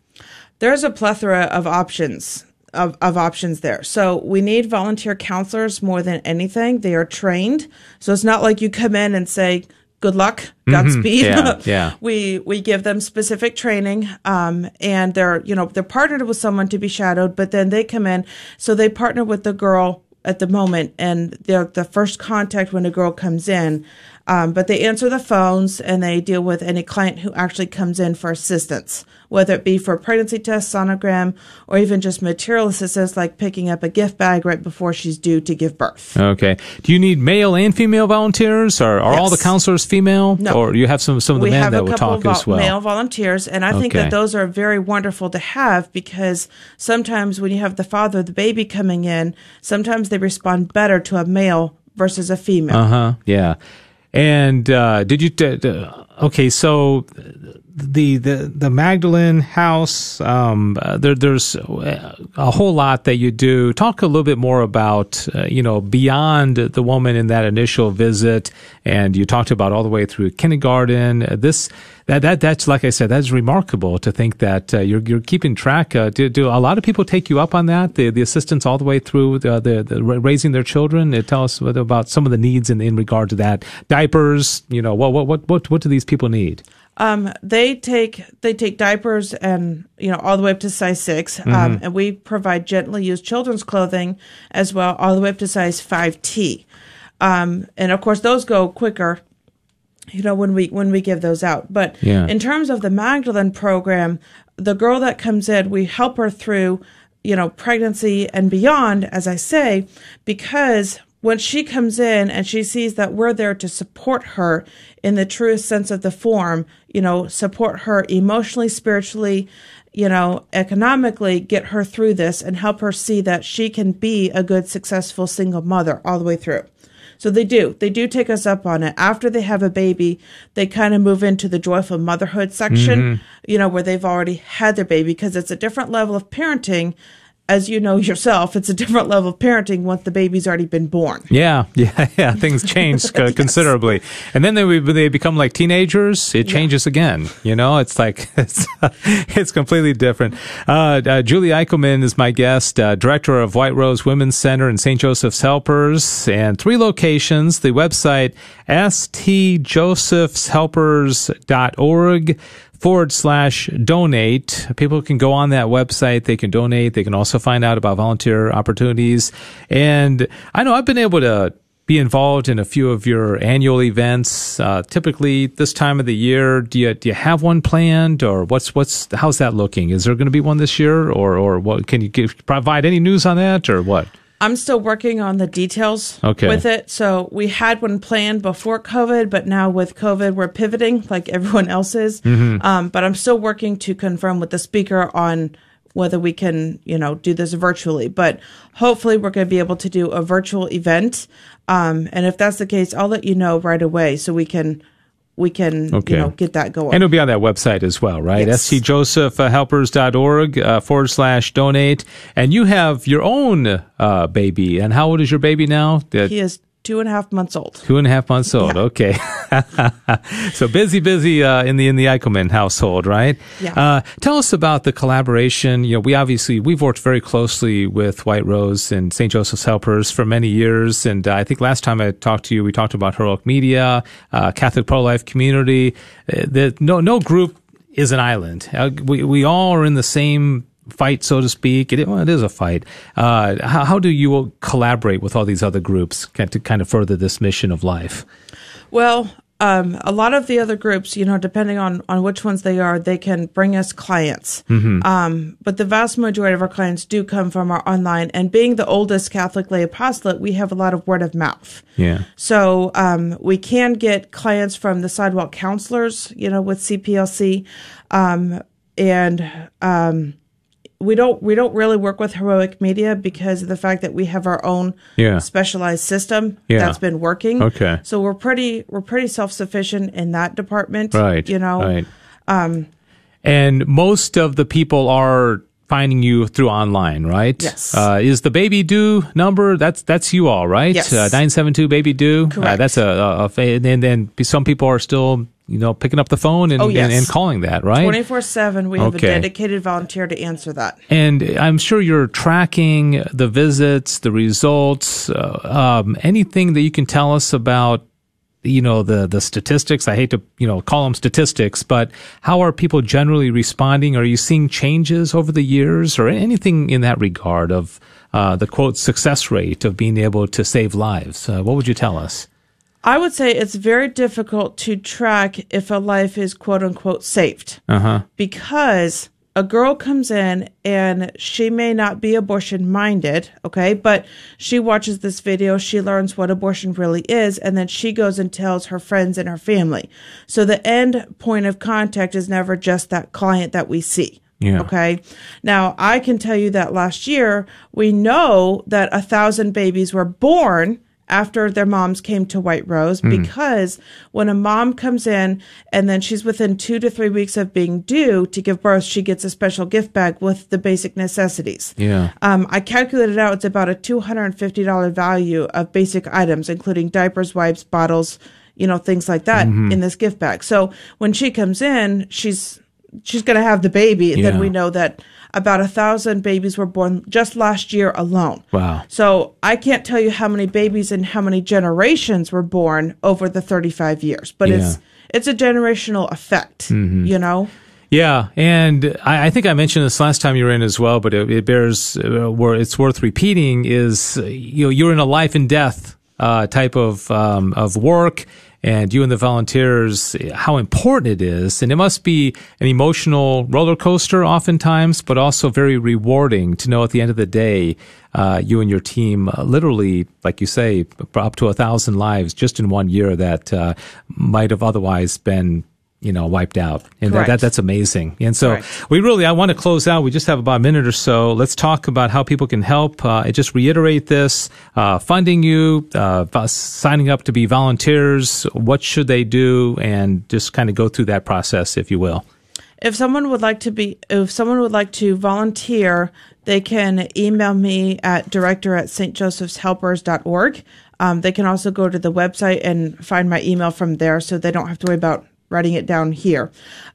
There's a plethora of options. Of options there. So we need volunteer counselors more than anything. They are trained. So it's not like you come in and say, good luck, Godspeed. Mm-hmm. Yeah. We give them specific training, and they're partnered with someone to be shadowed, but then they come in, so they partner with the girl at the moment, and they're the first contact when a girl comes in. But they answer the phones, and they deal with any client who actually comes in for assistance, whether it be for pregnancy tests, sonogram, or even just material assistance like picking up a gift bag right before she's due to give birth. Okay. Do you need male and female volunteers, or are all the counselors female? No. Or you have some of the men that will talk as well? We have a couple of male volunteers, and I think that those are very wonderful to have, because sometimes when you have the father of the baby coming in, sometimes they respond better to a male versus a female. Uh-huh, yeah. And so the Magdalene House, there's a whole lot that you do. Talk a little bit more about, beyond the woman in that initial visit, and you talked about all the way through kindergarten. That's like I said, that's remarkable to think that you're keeping track. Do a lot of people take you up on that? The assistance all the way through the raising their children. Tell us about some of the needs in regard to that. Diapers, what do these people need? They take diapers and, all the way up to size 6. Mm-hmm. And we provide gently used children's clothing as well, all the way up to size 5T. And of course those go quicker, when we give those out. But in terms of the Magdalene program, the girl that comes in, we help her through, pregnancy and beyond, as I say, because when she comes in and she sees that we're there to support her in the truest sense of the form, support her emotionally, spiritually, economically, get her through this and help her see that she can be a good, successful single mother all the way through. So they do take us up on it. After they have a baby, they kind of move into the joyful motherhood section, mm-hmm. Where they've already had their baby, because it's a different level of parenting. As you know yourself, it's a different level of parenting once the baby's already been born. Yeah. Things change considerably. Yes. And then they become like teenagers. It changes again. It's like it's completely different. Julie Eichelman is my guest, director of White Rose Women's Center and St. Joseph's Helpers, and 3 locations. The website, stjosephshelpers.org. /donate. People can go on that website. They can donate. They can also find out about volunteer opportunities. And I know I've been able to be involved in a few of your annual events. Typically this time of the year, do you have one planned, or how's that looking? Is there going to be one this year, or what? Can you provide any news on that, or what? I'm still working on the details with it. So we had one planned before COVID, but now with COVID, we're pivoting like everyone else is. Mm-hmm. But I'm still working to confirm with the speaker on whether we can, do this virtually. But hopefully we're going to be able to do a virtual event. And if that's the case, I'll let you know right away so we can get that going. And it'll be on that website as well, right? Yes. stjosephhelpers.org /donate. And you have your own baby. And how old is your baby now? He is 2.5 months old. 2.5 months old. Yeah. Okay. So busy in the Eichelman household, right? Yeah. Tell us about the collaboration. We've worked very closely with White Rose and St. Joseph's Helpers for many years, and I think last time I talked to you, we talked about Heroic Media, Catholic pro-life community. No group is an island. We all are in the same fight, so to speak. It is a fight. How do you collaborate with all these other groups to kind of further this mission of life? Well, a lot of the other groups, depending on which ones they are, they can bring us clients. Mm-hmm. But the vast majority of our clients do come from our online. And being the oldest Catholic lay apostolate, we have a lot of word of mouth. Yeah. So we can get clients from the sidewalk counselors, with CPLC, We don't really work with Heroic Media because of the fact that we have our own specialized system that's been working. Okay. So we're pretty self-sufficient in that department. Right. Right. And most of the people are finding you through online, right? Yes. Is the baby due number? That's you all, right? Yes. 972 baby due. Correct. That's and then some people are still picking up the phone and calling that, right? 24/7, we have a dedicated volunteer to answer that. And I'm sure you're tracking the visits, the results, anything that you can tell us about you know, the statistics? I hate to, you know, call them statistics, but how are people generally responding? Are you seeing changes over the years or anything in that regard of the, quote, success rate of being able to save lives? What would you tell us? I would say it's very difficult to track if a life is, quote, unquote, saved. Uh-huh. Because a girl comes in and she may not be abortion-minded, okay, but she watches this video, she learns what abortion really is, and then she goes and tells her friends and her family. So the end point of contact is never just that client that we see, yeah. Okay? Now, I can tell you that last year, we know that 1,000 babies were born after their moms came to White Rose, because when a mom comes in and then she's within 2 to 3 weeks of being due to give birth, she gets a special gift bag with the basic necessities. Yeah. I calculated out it's about a $250 value of basic items, including diapers, wipes, bottles, you know, things like that in this gift bag. So when she comes in, she's going to have the baby. And then we know that about 1,000 babies were born just last year alone. Wow. So I can't tell you how many babies and how many generations were born over the 35 years, but it's a generational effect, you know? Yeah, and I think I mentioned this last time you were in as well, but it bears where it's worth repeating is, you know, you're in a life and death type of work. And you and the volunteers, how important it is. And it must be an emotional roller coaster oftentimes, but also very rewarding to know at the end of the day, you and your team literally, like you say, up to 1,000 lives just in 1 year that might have otherwise been, you know, wiped out. And that's amazing. And so we really, I want to close out. We just have about a minute or so. Let's talk about how people can help. Just reiterate this, funding you, signing up to be volunteers. What should they do? And just kind of go through that process, if you will. If someone would like to volunteer, they can email me at director@stjosephshelpers.org. They can also go to the website and find my email from there, so they don't have to worry about writing it down here.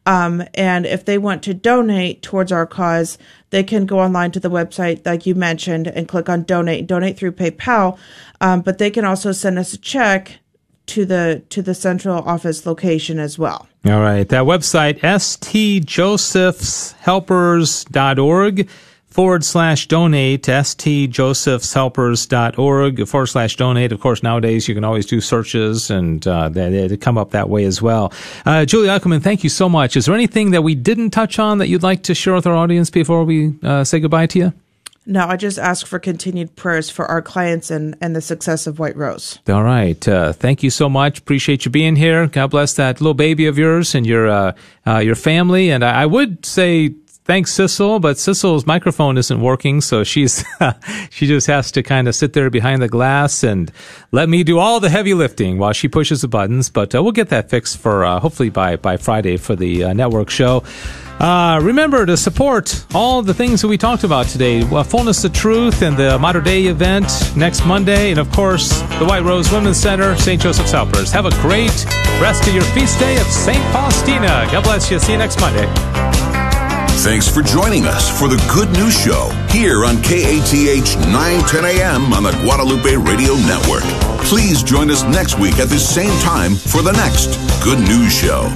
And if they want to donate towards our cause, they can go online to the website, like you mentioned, and click on donate through PayPal. But they can also send us a check to the central office location as well. All right. That website, stjosephshelpers.org. /donate, stjosephshelpers.org, /donate. Of course, nowadays you can always do searches, and they come up that way as well. Julie Eichelman, thank you so much. Is there anything that we didn't touch on that you'd like to share with our audience before we say goodbye to you? No, I just ask for continued prayers for our clients and the success of White Rose. All right. Thank you so much. Appreciate you being here. God bless that little baby of yours and your family. And I would say, thanks, Sissel, but Sissel's microphone isn't working, so she just has to kind of sit there behind the glass and let me do all the heavy lifting while she pushes the buttons. But we'll get that fixed for hopefully by Friday for the network show. Remember to support all the things that we talked about today, Fullness of Truth and the Mater Dei event next Monday, and, of course, the White Rose Women's Center, St. Joseph's Helpers. Have a great rest of your feast day of St. Faustina. God bless you. See you next Monday. Thanks for joining us for the Good News Show here on KATH 910 AM on the Guadalupe Radio Network. Please join us next week at the same time for the next Good News Show.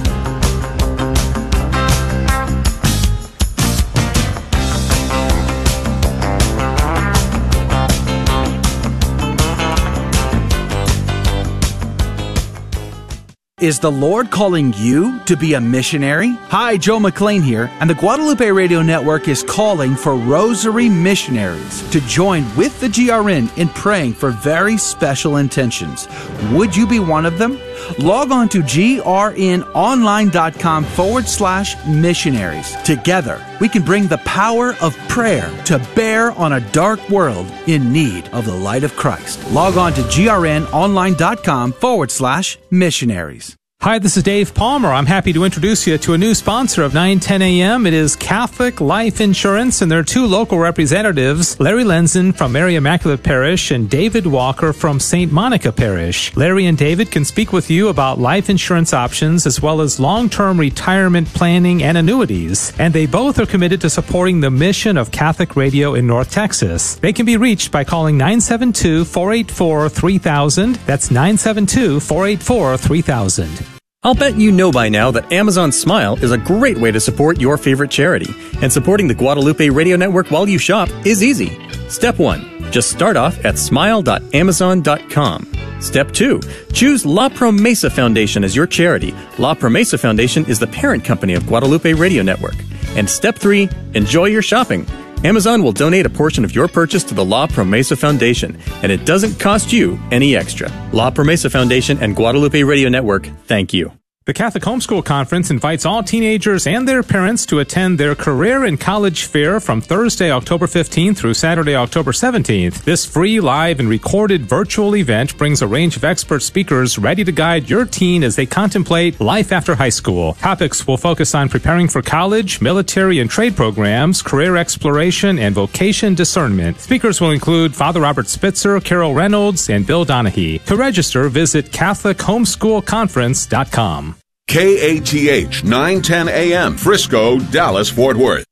Is the Lord calling you to be a missionary? Hi, Joe McLean here, and the Guadalupe Radio Network is calling for Rosary missionaries to join with the GRN in praying for very special intentions. Would you be one of them? Log on to grnonline.com /missionaries. Together, we can bring the power of prayer to bear on a dark world in need of the light of Christ. Log on to grnonline.com /missionaries. Hi, this is Dave Palmer. I'm happy to introduce you to a new sponsor of 910 AM. It is Catholic Life Insurance and their two local representatives, Larry Lenzen from Mary Immaculate Parish and David Walker from St. Monica Parish. Larry and David can speak with you about life insurance options as well as long-term retirement planning and annuities. And they both are committed to supporting the mission of Catholic Radio in North Texas. They can be reached by calling 972-484-3000. That's 972-484-3000. I'll bet you know by now that Amazon Smile is a great way to support your favorite charity. And supporting the Guadalupe Radio Network while you shop is easy. Step 1. Just start off at smile.amazon.com. Step 2. Choose La Promesa Foundation as your charity. La Promesa Foundation is the parent company of Guadalupe Radio Network. And Step 3. Enjoy your shopping. Amazon will donate a portion of your purchase to the La Promesa Foundation, and it doesn't cost you any extra. La Promesa Foundation and Guadalupe Radio Network, thank you. The Catholic Homeschool Conference invites all teenagers and their parents to attend their Career and College Fair from Thursday, October 15th through Saturday, October 17th. This free, live, and recorded virtual event brings a range of expert speakers ready to guide your teen as they contemplate life after high school. Topics will focus on preparing for college, military and trade programs, career exploration, and vocation discernment. Speakers will include Father Robert Spitzer, Carol Reynolds, and Bill Donahue. To register, visit CatholicHomeschoolConference.com. KATH 910 AM, Frisco, Dallas, Fort Worth.